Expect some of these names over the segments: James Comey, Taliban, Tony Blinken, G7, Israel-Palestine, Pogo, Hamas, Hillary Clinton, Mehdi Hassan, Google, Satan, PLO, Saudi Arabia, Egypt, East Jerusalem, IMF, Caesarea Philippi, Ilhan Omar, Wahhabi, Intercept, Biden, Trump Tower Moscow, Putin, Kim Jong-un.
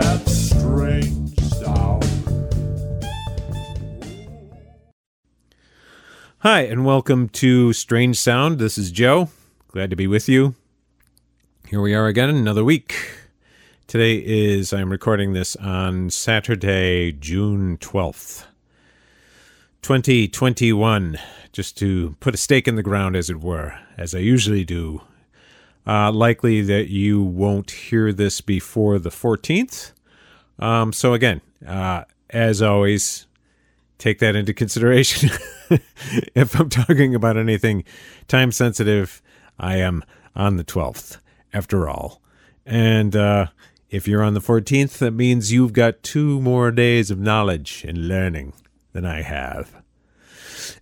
That's Strange Sound. Hi, and welcome to Strange Sound. This is Joe. Glad to be with you. Here we are again, another week. Today is, I'm recording this on Saturday, June 12th, 2021, just to put a stake in the ground, as it were, as I usually do. Likely that you won't hear this before the 14th. So again, as always, take that into consideration. If I'm talking about anything time sensitive, I am on the 12th, after all. And if you're on the 14th, that means you've got 2 more days of knowledge and learning than I have.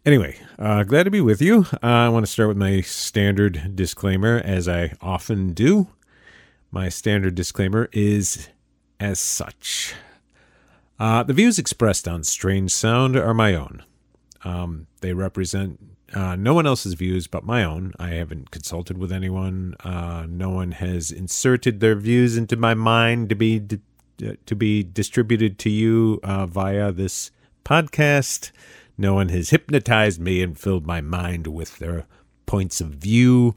Anyway, glad to be with you. I want to start with my standard disclaimer, as I often do. My standard disclaimer is as such. The views expressed on Strange Sound are my own. They represent no one else's views but my own. I haven't consulted with anyone. No one has inserted their views into my mind to be distributed to you via this podcast. No one has hypnotized me and filled my mind with their points of view.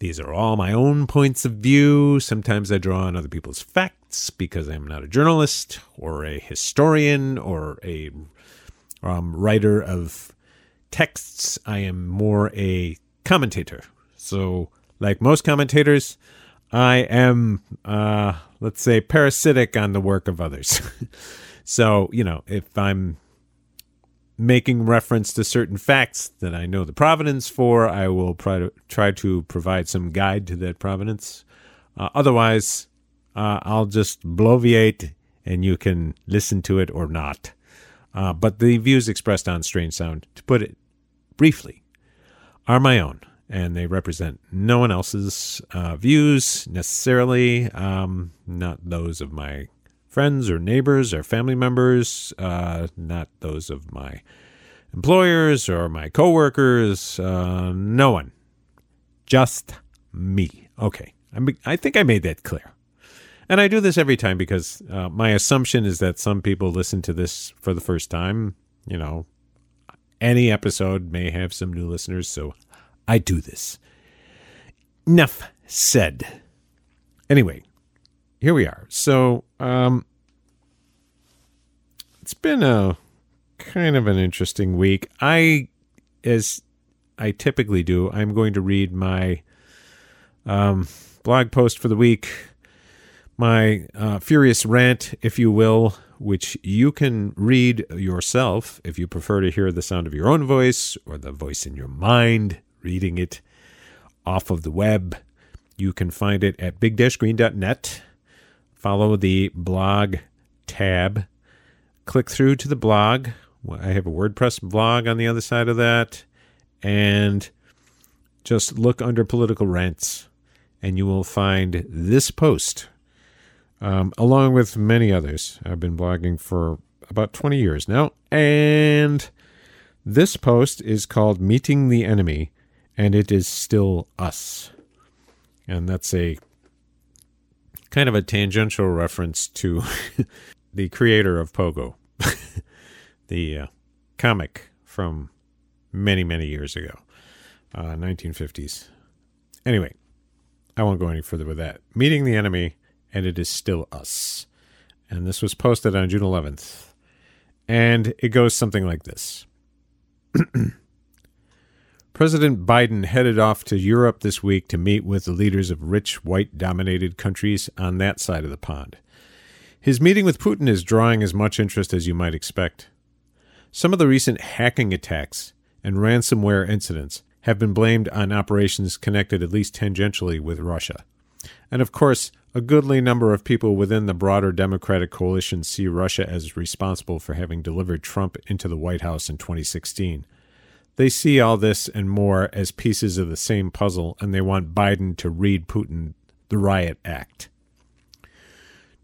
These are all my own points of view. Sometimes I draw on other people's facts because I'm not a journalist or a historian or a writer of texts. I am more a commentator. So, like most commentators, I am, let's say, parasitic on the work of others. So, you know, if I'm making reference to certain facts that I know the provenance for, I will try to provide some guide to that provenance. Otherwise, I'll just bloviate and you can listen to it or not. But the views expressed on Strange Sound, to put it briefly, are my own, and they represent no one else's views necessarily, not those of my friends or neighbors or family members, not those of my employers or my coworkers, no one, just me. Okay, I think I made that clear. And I do this every time because my assumption is that some people listen to this for the first time. You know, any episode may have some new listeners, so I do this. Enough said. Anyway, here we are. So it's been a kind of an interesting week. As I typically do, I'm going to read my blog post for the week, my furious rant, if you will, which you can read yourself if you prefer to hear the sound of your own voice or the voice in your mind reading it off of the web. You can find it at bigdash-green.net. Follow the blog tab. Click through to the blog. I have a WordPress blog on the other side of that. And just look under political rants, and you will find this post, along with many others. I've been blogging for about 20 years now. And this post is called Meeting the Enemy, and it is still us. And that's a kind of a tangential reference to the creator of Pogo, the comic from many, many years ago, 1950s. Anyway, I won't go any further with that. Meeting the Enemy, and it is still us. And this was posted on June 11th. And it goes something like this. President Biden headed off to Europe this week to meet with the leaders of rich, white-dominated countries on that side of the pond. His meeting with Putin is drawing as much interest as you might expect. Some of the recent hacking attacks and ransomware incidents have been blamed on operations connected at least tangentially with Russia. And of course, a goodly number of people within the broader Democratic coalition see Russia as responsible for having delivered Trump into the White House in 2016. They see all this and more as pieces of the same puzzle, and they want Biden to read Putin the riot act.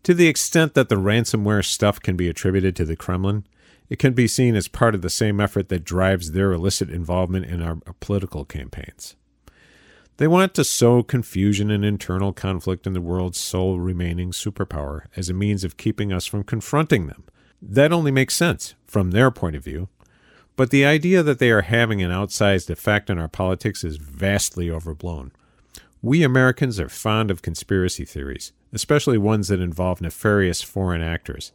To the extent that the ransomware stuff can be attributed to the Kremlin, it can be seen as part of the same effort that drives their illicit involvement in our political campaigns. They want to sow confusion and internal conflict in the world's sole remaining superpower as a means of keeping us from confronting them. That only makes sense from their point of view. But the idea that they are having an outsized effect on our politics is vastly overblown. We Americans are fond of conspiracy theories, especially ones that involve nefarious foreign actors.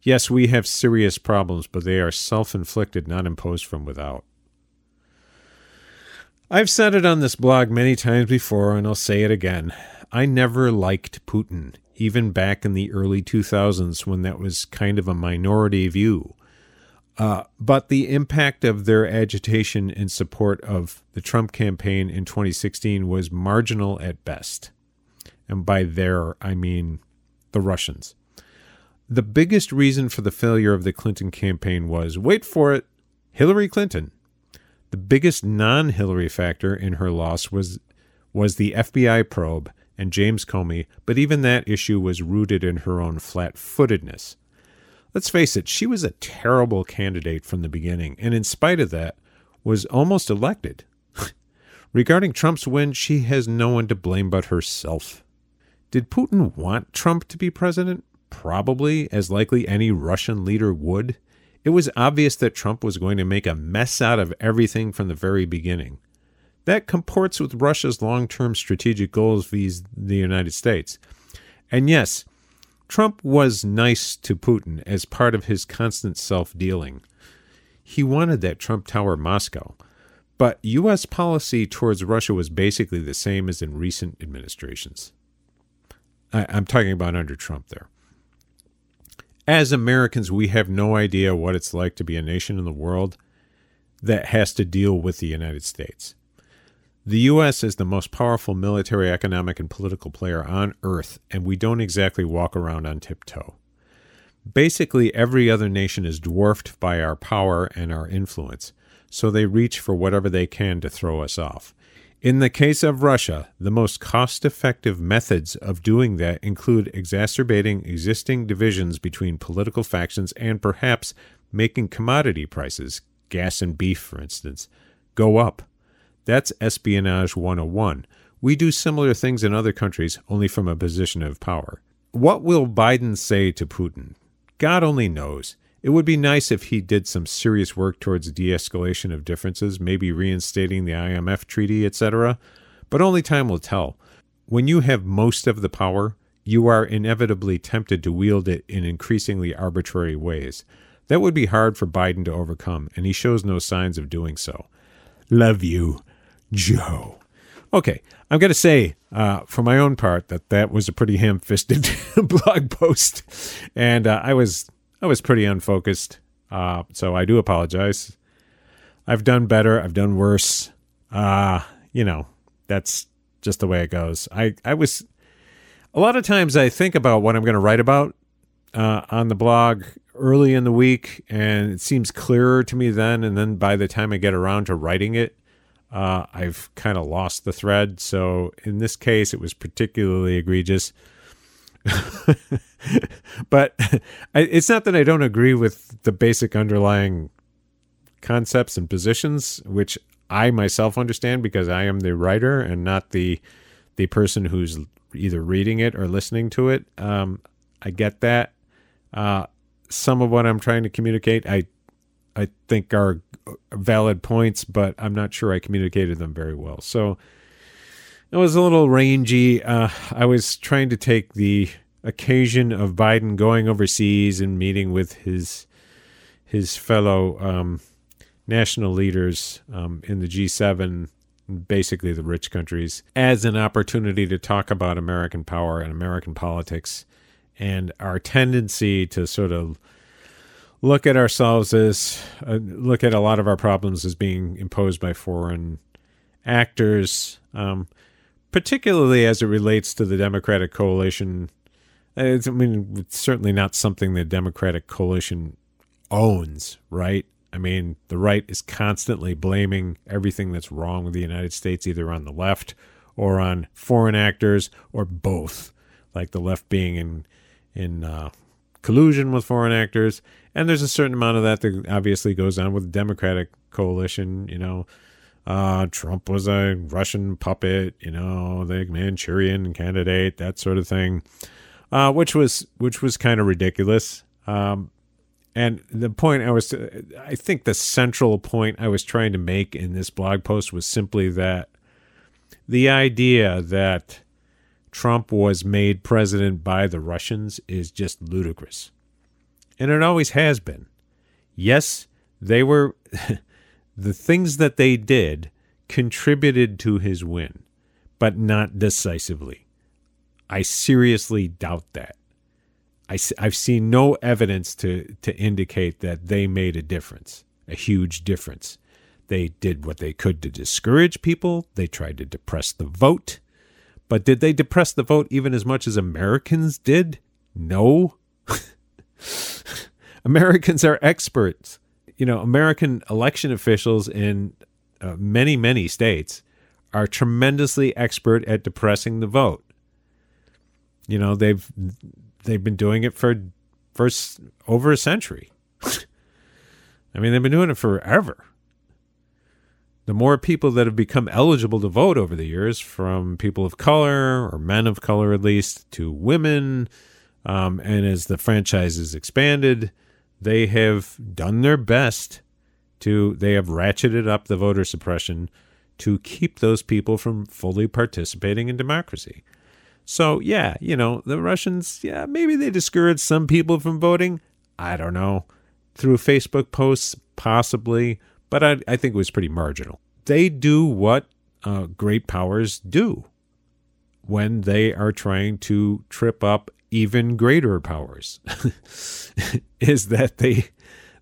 Yes, we have serious problems, but they are self-inflicted, not imposed from without. I've said it on this blog many times before, and I'll say it again. I never liked Putin, even back in the early 2000s when that was kind of a minority view. But the impact of their agitation in support of the Trump campaign in 2016 was marginal at best. And by their, I mean the Russians. The biggest reason for the failure of the Clinton campaign was, wait for it, Hillary Clinton. The biggest non-Hillary factor in her loss was the FBI probe and James Comey, but even that issue was rooted in her own flat-footedness. Let's face it, she was a terrible candidate from the beginning, and in spite of that, was almost elected. Regarding Trump's win, she has no one to blame but herself. Did Putin want Trump to be president? Probably, as likely any Russian leader would. It was obvious that Trump was going to make a mess out of everything from the very beginning. That comports with Russia's long-term strategic goals vis the United States. And yes, Trump was nice to Putin as part of his constant self-dealing. He wanted that Trump Tower Moscow. But U.S. policy towards Russia was basically the same as in recent administrations. I'm talking about under Trump there. As Americans, we have no idea what it's like to be a nation in the world that has to deal with the United States. The U.S. is the most powerful military, economic, and political player on Earth, and we don't exactly walk around on tiptoe. Basically, every other nation is dwarfed by our power and our influence, so they reach for whatever they can to throw us off. In the case of Russia, the most cost-effective methods of doing that include exacerbating existing divisions between political factions and perhaps making commodity prices, gas and beef for instance, go up. That's espionage 101. We do similar things in other countries, only from a position of power. What will Biden say to Putin? God only knows. It would be nice if he did some serious work towards de-escalation of differences, maybe reinstating the IMF treaty, etc. But only time will tell. When you have most of the power, you are inevitably tempted to wield it in increasingly arbitrary ways. That would be hard for Biden to overcome, and he shows no signs of doing so. Love you, Joe. Okay, I'm going to say, for my own part, that was a pretty ham-fisted blog post, and I was pretty unfocused, so I do apologize. I've done better. I've done worse. That's just the way it goes. I was a lot of times I think about what I'm going to write about on the blog early in the week, and it seems clearer to me then, and then by the time I get around to writing it, I've kind of lost the thread. So in this case, it was particularly egregious. But it's not that I don't agree with the basic underlying concepts and positions, which I myself understand because I am the writer and not the person who's either reading it or listening to it. I get that. Some of what I'm trying to communicate, I think are valid points, but I'm not sure I communicated them very well. So it was a little rangy. I was trying to take the occasion of Biden going overseas and meeting with his fellow national leaders in the G7, basically the rich countries, as an opportunity to talk about American power and American politics and our tendency to sort of look at ourselves as, look at a lot of our problems as being imposed by foreign actors, particularly as it relates to the Democratic coalition. It's certainly not something the Democratic coalition owns, right? I mean, the right is constantly blaming everything that's wrong with the United States, either on the left or on foreign actors or both, like the left being in collusion with foreign actors. And there's a certain amount of that obviously goes on with the Democratic coalition, Trump was a Russian puppet, you know, the Manchurian candidate, that sort of thing, which was kind of ridiculous. And the point I think the central point I was trying to make in this blog post was simply that the idea that Trump was made president by the Russians is just ludicrous. And it always has been. Yes, they were, the things that they did contributed to his win, but not decisively. I seriously doubt that. I've seen no evidence to indicate that they made a difference, a huge difference. They did what they could to discourage people. They tried to depress the vote. But did they depress the vote even as much as Americans did? No. Americans are experts. You know, American election officials in many, many states are tremendously expert at depressing the vote. You know, they've been doing it for over a century. I mean, they've been doing it forever. The more people that have become eligible to vote over the years, from people of color, or men of color at least, to women, and as the franchise is expanded, they have done their best they have ratcheted up the voter suppression to keep those people from fully participating in democracy. So, yeah, you know, the Russians, yeah, maybe they discouraged some people from voting. I don't know. Through Facebook posts, possibly. But I think it was pretty marginal. They do what great powers do when they are trying to trip up even greater powers, is that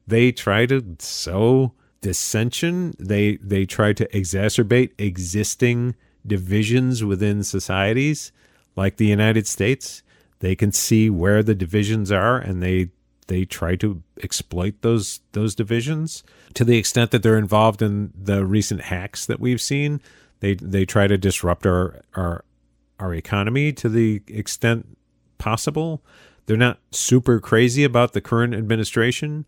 they try to sow dissension. They try to exacerbate existing divisions within societies. Like the United States, they can see where the divisions are, and they try to exploit those divisions to the extent that they're involved in the recent hacks that we've seen. They try to disrupt our economy to the extent possible. They're not super crazy about the current administration,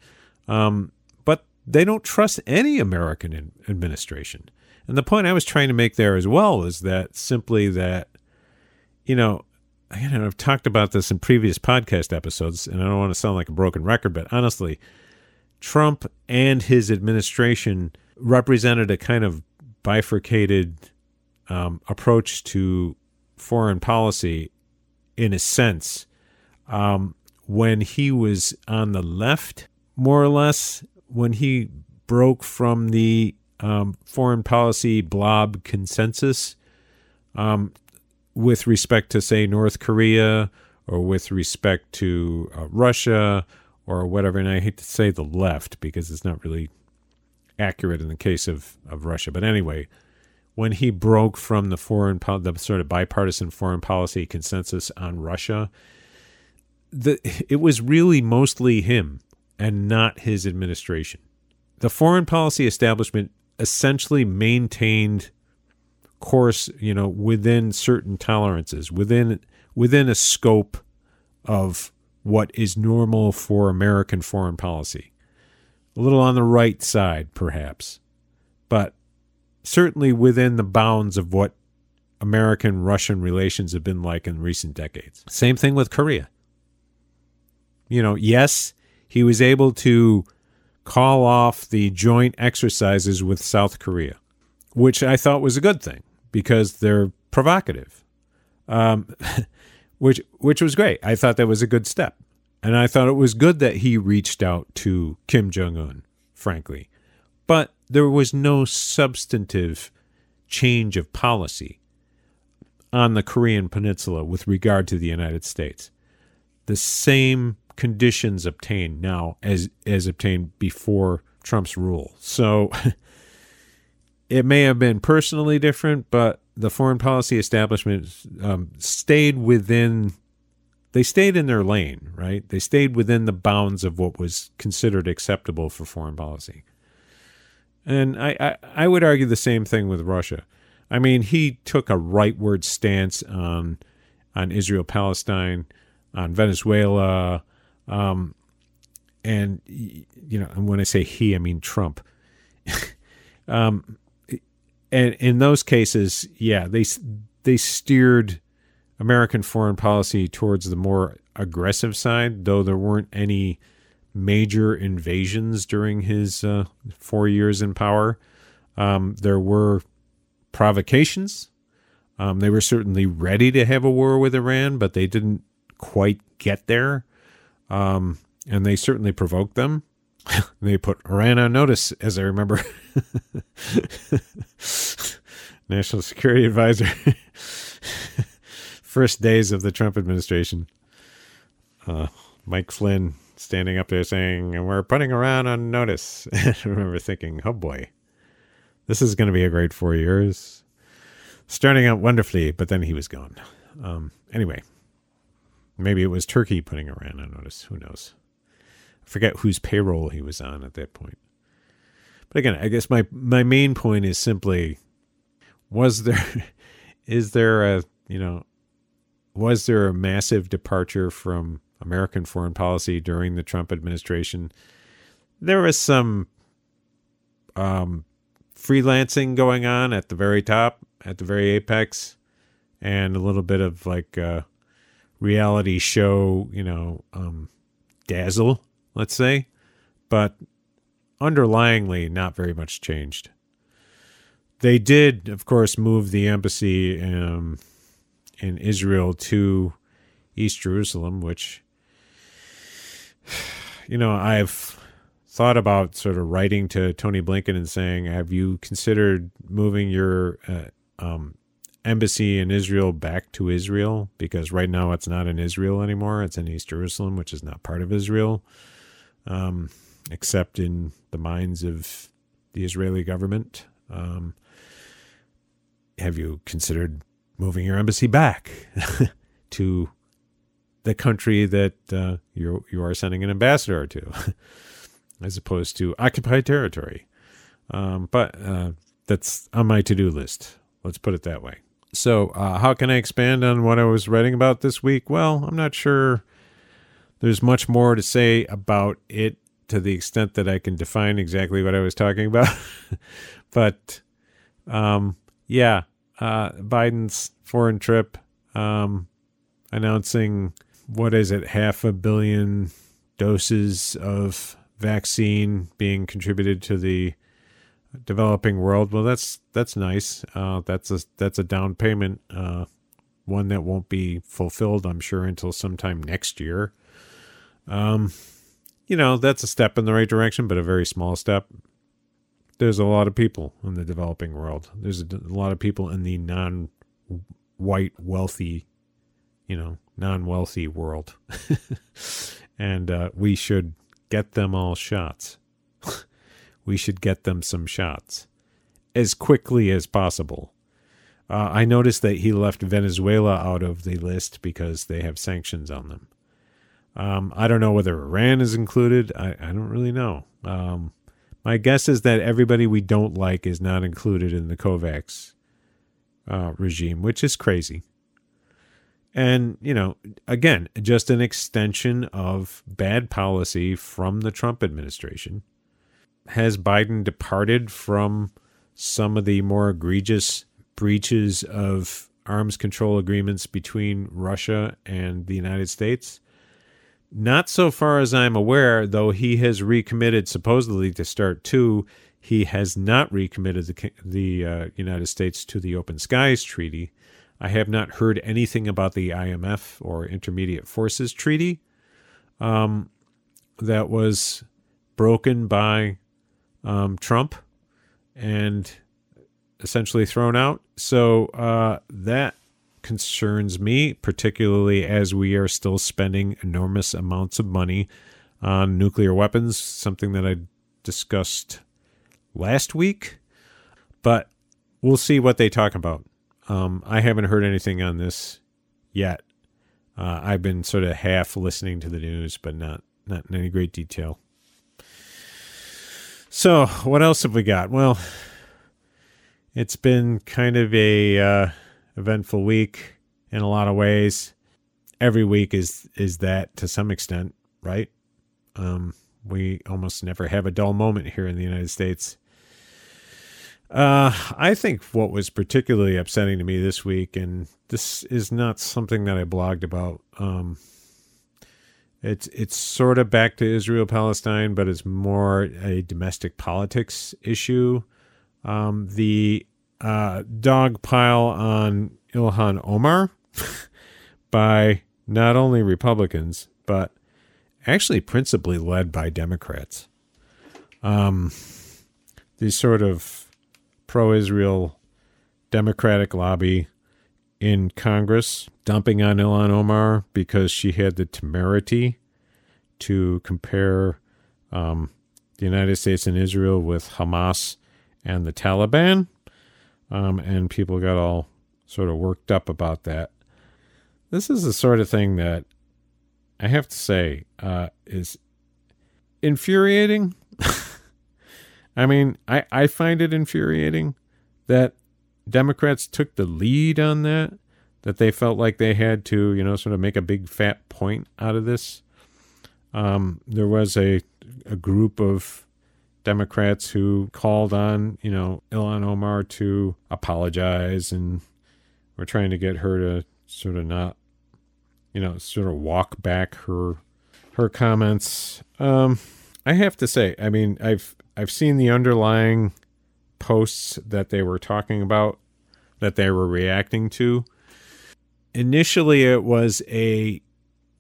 but they don't trust any American administration. And the point I was trying to make there as well is that simply that, you know, I've talked about this in previous podcast episodes, and I don't want to sound like a broken record, but honestly, Trump and his administration represented a kind of bifurcated approach to foreign policy, in a sense. When he was on the left, more or less, when he broke from the foreign policy blob consensus, with respect to, say, North Korea, or with respect to Russia, or whatever. And I hate to say the left because it's not really accurate in the case of Russia. But anyway, when he broke from the sort of bipartisan foreign policy consensus on Russia, it was really mostly him and not his administration. The foreign policy establishment essentially maintained course, you know, within certain tolerances, within a scope of what is normal for American foreign policy. A little on the right side, perhaps, but certainly within the bounds of what American-Russian relations have been like in recent decades. Same thing with Korea. You know, yes, he was able to call off the joint exercises with South Korea, which I thought was a good thing, because they're provocative, which was great. I thought that was a good step. And I thought it was good that he reached out to Kim Jong-un, frankly. But there was no substantive change of policy on the Korean Peninsula with regard to the United States. The same conditions obtained now as obtained before Trump's rule. So it may have been personally different, but the foreign policy establishment they stayed in their lane, right? They stayed within the bounds of what was considered acceptable for foreign policy. And I would argue the same thing with Russia. I mean, he took a rightward stance on Israel-Palestine, on Venezuela, and, you know, and when I say he, I mean Trump. And in those cases, yeah, they steered American foreign policy towards the more aggressive side, though there weren't any major invasions during his 4 years in power. There were provocations. They were certainly ready to have a war with Iran, but they didn't quite get there. And they certainly provoked them. They put Iran on notice, as I remember. National Security Advisor. First days of the Trump administration. Mike Flynn standing up there saying, and we're putting Iran on notice. I remember thinking, oh boy, this is going to be a great 4 years. Starting out wonderfully, but then he was gone. Anyway, maybe it was Turkey putting Iran on notice. Who knows? I forget whose payroll he was on at that point. But again, I guess my main point is simply, was there a massive departure from American foreign policy during the Trump administration? There was some freelancing going on at the very top, at the very apex, and a little bit of like reality show, dazzle, let's say, but underlyingly not very much changed. They did, of course, move the embassy in Israel to East Jerusalem, which, I've thought about sort of writing to Tony Blinken and saying, have you considered moving your embassy in Israel back to Israel? Because right now it's not in Israel anymore. It's in East Jerusalem, which is not part of Israel, except in the minds of the Israeli government. Have you considered moving your embassy back to the country that you are sending an ambassador to, as opposed to occupied territory? But that's on my to-do list. Let's put it that way. So how can I expand on what I was writing about this week? Well, I'm not sure there's much more to say about it to the extent that I can define exactly what I was talking about. But Biden's foreign trip, announcing, what is it, 500 million doses of vaccine being contributed to the developing world. Well, that's nice. That's a down payment, one that won't be fulfilled, I'm sure, until sometime next year. That's a step in the right direction, but a very small step. There's a lot of people in the developing world. There's a lot of people in the non-white wealthy, non-wealthy world. And we should get them all shots. We should get them some shots as quickly as possible. I noticed that he left Venezuela out of the list because they have sanctions on them. I don't know whether Iran is included. I don't really know. My guess is that everybody we don't like is not included in the COVAX regime, which is crazy. And, again, just an extension of bad policy from the Trump administration. Has Biden departed from some of the more egregious breaches of arms control agreements between Russia and the United States? Not so far as I'm aware, though he has recommitted supposedly to START II. He has not recommitted the United States to the Open Skies Treaty. I have not heard anything about the IMF or Intermediate Forces Treaty that was broken by Trump and essentially thrown out. So that concerns me, particularly as we are still spending enormous amounts of money on nuclear weapons, something that I discussed last week. But we'll see what they talk about. I haven't heard anything on this yet. I've been sort of half listening to the news, but not in any great detail. So what else have we got? Well, it's been kind of a eventful week in a lot of ways. Every week is that to some extent, right? We almost never have a dull moment here in the United States. I think what was particularly upsetting to me this week, and this is not something that I blogged about, it's sort of back to Israel-Palestine, but it's more a domestic politics issue. The dog pile on Ilhan Omar by not only Republicans, but actually principally led by Democrats. These sort of pro-Israel Democratic lobby in Congress dumping on Ilhan Omar because she had the temerity to compare the United States and Israel with Hamas and the Taliban, and people got all sort of worked up about that. This is the sort of thing that I have to say is infuriating. I mean, I find it infuriating that Democrats took the lead on that, that they felt like they had to, you know, sort of make a big fat point out of this. There was a group of Democrats who called on, you know, Ilhan Omar to apologize, and were trying to get her to sort of not, you know, sort of walk back her comments. I have to say, I mean, I've seen the underlying posts that they were talking about, that they were reacting to. Initially, it was a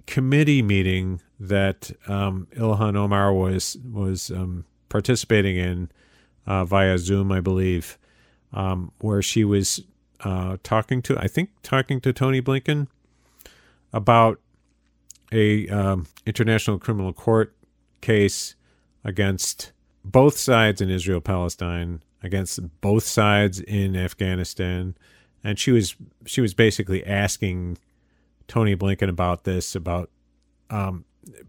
committee meeting that Ilhan Omar was participating in via Zoom, I believe, where she was talking to Tony Blinken about a International Criminal Court case against both sides in Israel-Palestine, against both sides in Afghanistan. And she was basically asking Tony Blinken about this, about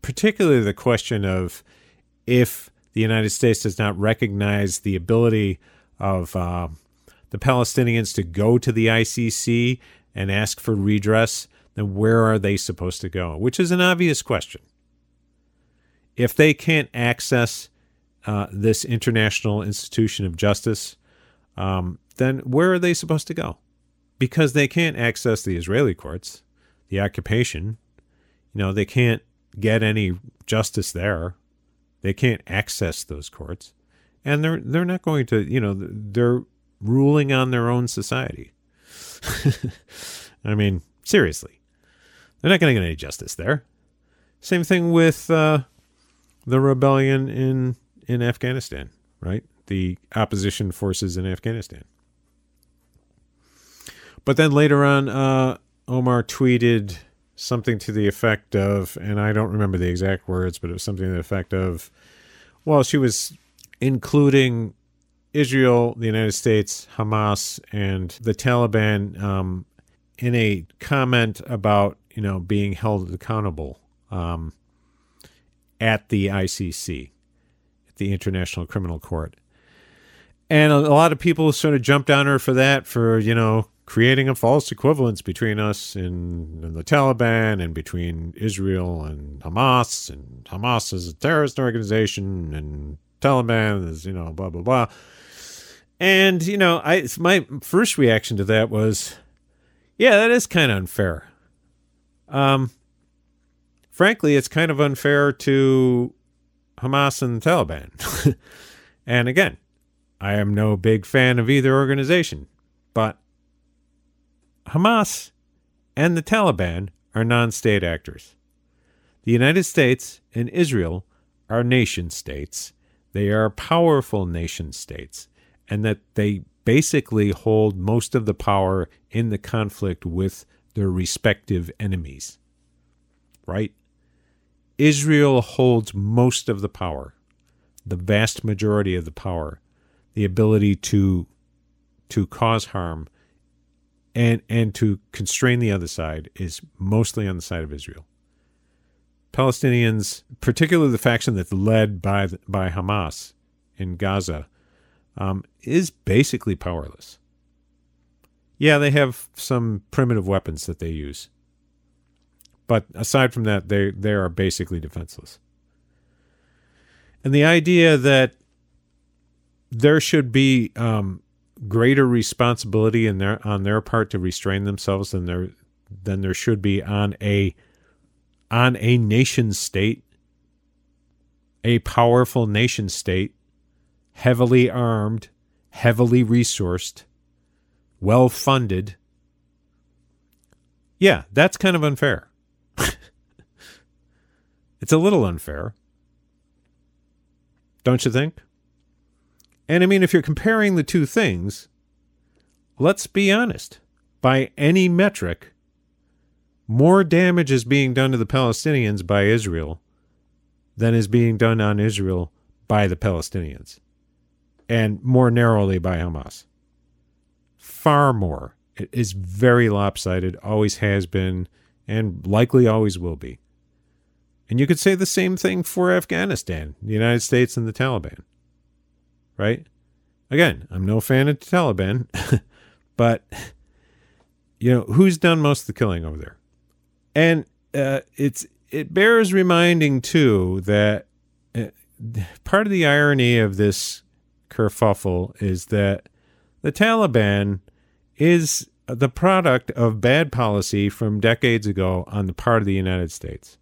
particularly the question of if the United States does not recognize the ability of the Palestinians to go to the ICC and ask for redress, then where are they supposed to go? Which is an obvious question. If they can't access this international institution of justice, then where are they supposed to go? Because they can't access the Israeli courts, the occupation, you know, they can't get any justice there. They can't access those courts, and they're not going to, you know, they're ruling on their own society. I mean, seriously, they're not going to get any justice there. Same thing with the rebellion in Afghanistan, right? The opposition forces in Afghanistan. But then later on, Omar tweeted something to the effect of, and I don't remember the exact words, but it was something to the effect of, well, she was including Israel, the United States, Hamas, and the Taliban in a comment about, you know, being held accountable at the ICC, at the International Criminal Court. And a lot of people sort of jumped on her for that, for, you know, creating a false equivalence between us and the Taliban, and between Israel and Hamas is a terrorist organization, and Taliban is, you know, blah, blah, blah. And, you know, my first reaction to that was, yeah, that is kind of unfair. Frankly, it's kind of unfair to Hamas and the Taliban. And again, I am no big fan of either organization, but Hamas and the Taliban are non-state actors. The United States and Israel are nation states. They are powerful nation states, and that they basically hold most of the power in the conflict with their respective enemies, right? Israel holds most of the power, the vast majority of the power, the ability to cause harm and to constrain the other side is mostly on the side of Israel. Palestinians, particularly the faction that's led by Hamas in Gaza, is basically powerless. Yeah, they have some primitive weapons that they use, but aside from that, they are basically defenseless. And the idea that there should be greater responsibility in their, on their part to restrain themselves than there should be on a nation state, a powerful nation state, heavily armed, heavily resourced, well funded. Yeah, that's kind of unfair. It's a little unfair, don't you think? And I mean, if you're comparing the two things, let's be honest. By any metric, more damage is being done to the Palestinians by Israel than is being done on Israel by the Palestinians, and more narrowly by Hamas. Far more. It is very lopsided, always has been, and likely always will be. And you could say the same thing for Afghanistan, the United States, and the Taliban, right? Again, I'm no fan of the Taliban, but, you know, who's done most of the killing over there? And it bears reminding, too, that part of the irony of this kerfuffle is that the Taliban is the product of bad policy from decades ago on the part of the United States,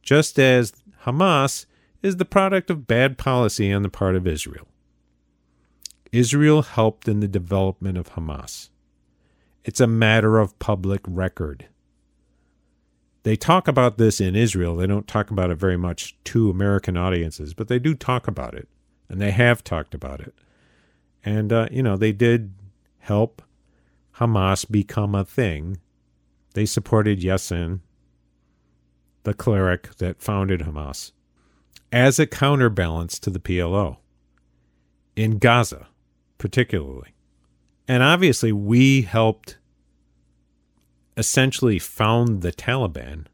just as Hamas is the product of bad policy on the part of Israel. Israel helped in the development of Hamas. It's a matter of public record. They talk about this in Israel. They don't talk about it very much to American audiences, but they do talk about it, and they have talked about it. And, you know, they did help Hamas become a thing. They supported Yassin, the cleric that founded Hamas, as a counterbalance to the PLO in Gaza, particularly. And obviously, we helped essentially found the Taliban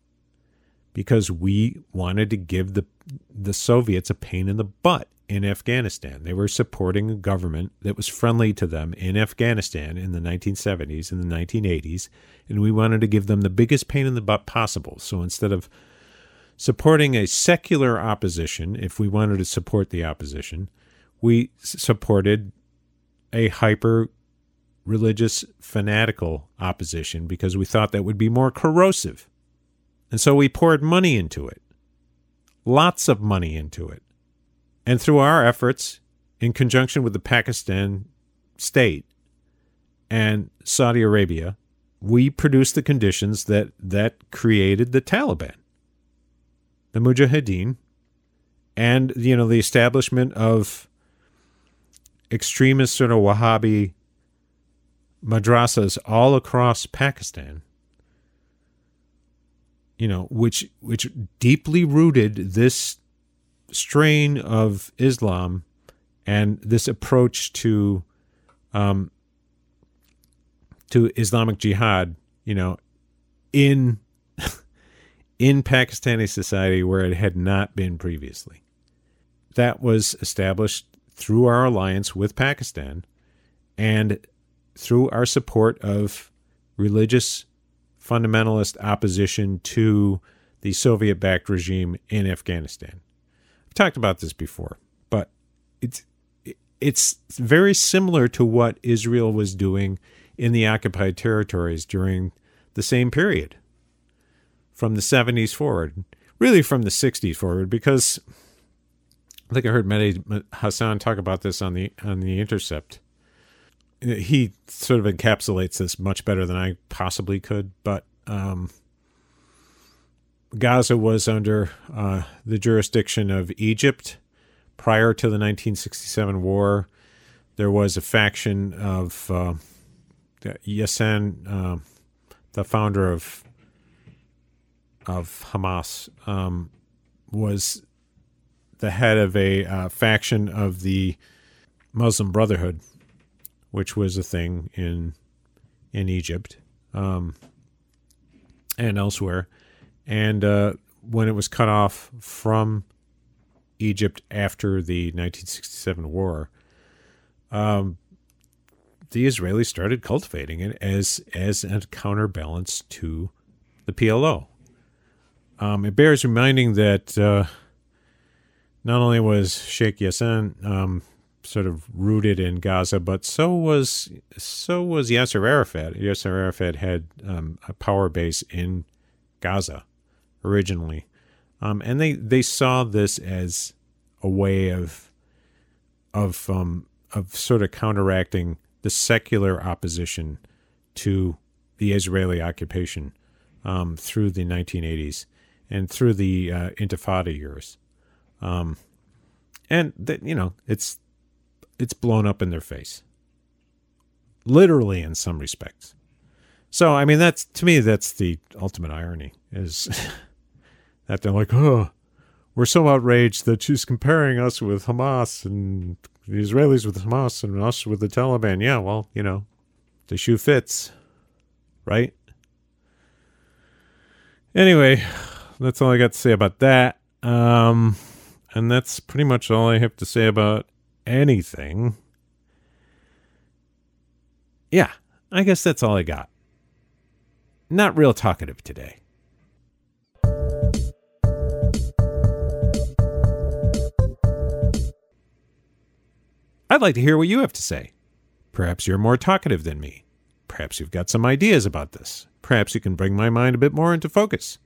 because we wanted to give the Soviets a pain in the butt in Afghanistan. They were supporting a government that was friendly to them in Afghanistan in the 1970s and the 1980s, and we wanted to give them the biggest pain in the butt possible. So instead of supporting a secular opposition, if we wanted to support the opposition, we supported a hyper-religious, fanatical opposition because we thought that would be more corrosive. And so we poured money into it, lots of money into it. And through our efforts, in conjunction with the Pakistan state and Saudi Arabia, we produced the conditions that created the Taliban, the Mujahideen, and, you know, the establishment of extremist sort of Wahhabi madrasas all across Pakistan, you know, which deeply rooted this strain of Islam and this approach to Islamic jihad, you know, in Pakistani society where it had not been previously. That was established through our alliance with Pakistan and through our support of religious fundamentalist opposition to the Soviet-backed regime in Afghanistan. I've talked about this before, but it's very similar to what Israel was doing in the occupied territories during the same period, from the 70s forward, really from the 60s forward, because I think I heard Mehdi Hassan talk about this on the Intercept. He sort of encapsulates this much better than I possibly could, but Gaza was under the jurisdiction of Egypt prior to the 1967 war. There was a faction of Yassin, the founder of Hamas, was the head of a faction of the Muslim Brotherhood, which was a thing in Egypt and elsewhere. And when it was cut off from Egypt after the 1967 war, the Israelis started cultivating it as a counterbalance to the PLO. It bears reminding that not only was Sheikh Yassin sort of rooted in Gaza, but so was Yasser Arafat. Yasser Arafat had a power base in Gaza originally, and they saw this as a way of sort of counteracting the secular opposition to the Israeli occupation through the 1980s and through the Intifada years. And that, you know, it's blown up in their face, literally in some respects. So, I mean, that's, to me, that's the ultimate irony, is that they're like, oh, we're so outraged that she's comparing us with Hamas and the Israelis with Hamas and us with the Taliban. Yeah, well, you know, the shoe fits, right? Anyway, that's all I got to say about that. And that's pretty much all I have to say about anything. Yeah, I guess that's all I got. Not real talkative today. I'd like to hear what you have to say. Perhaps you're more talkative than me. Perhaps you've got some ideas about this. Perhaps you can bring my mind a bit more into focus.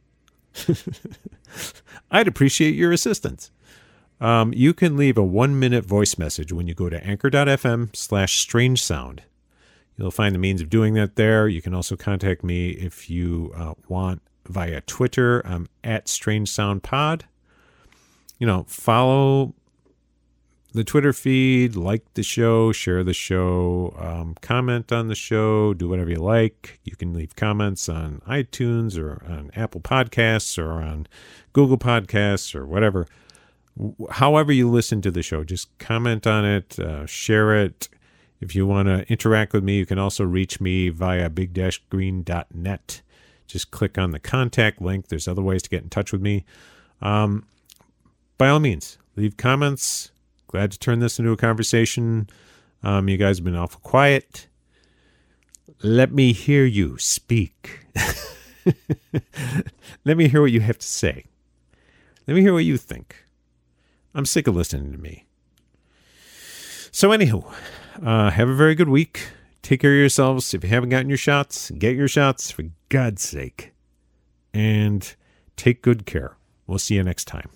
I'd appreciate your assistance. You can leave a 1-minute voice message when you go to anchor.fm/strangesound. You'll find the means of doing that there. You can also contact me if you want via Twitter. I'm at Strange Sound Pod. You know, follow the Twitter feed, like the show, share the show, comment on the show, do whatever you like. You can leave comments on iTunes or on Apple Podcasts or on Google Podcasts or whatever. However you listen to the show, just comment on it, share it. If you want to interact with me, you can also reach me via bigdash-green.net. Just click on the contact link. There's other ways to get in touch with me. By all means, leave comments. Glad to turn this into a conversation. You guys have been awful quiet. Let me hear you speak. Let me hear what you have to say. Let me hear what you think. I'm sick of listening to me. So anywho, have a very good week. Take care of yourselves. If you haven't gotten your shots, get your shots for God's sake. And take good care. We'll see you next time.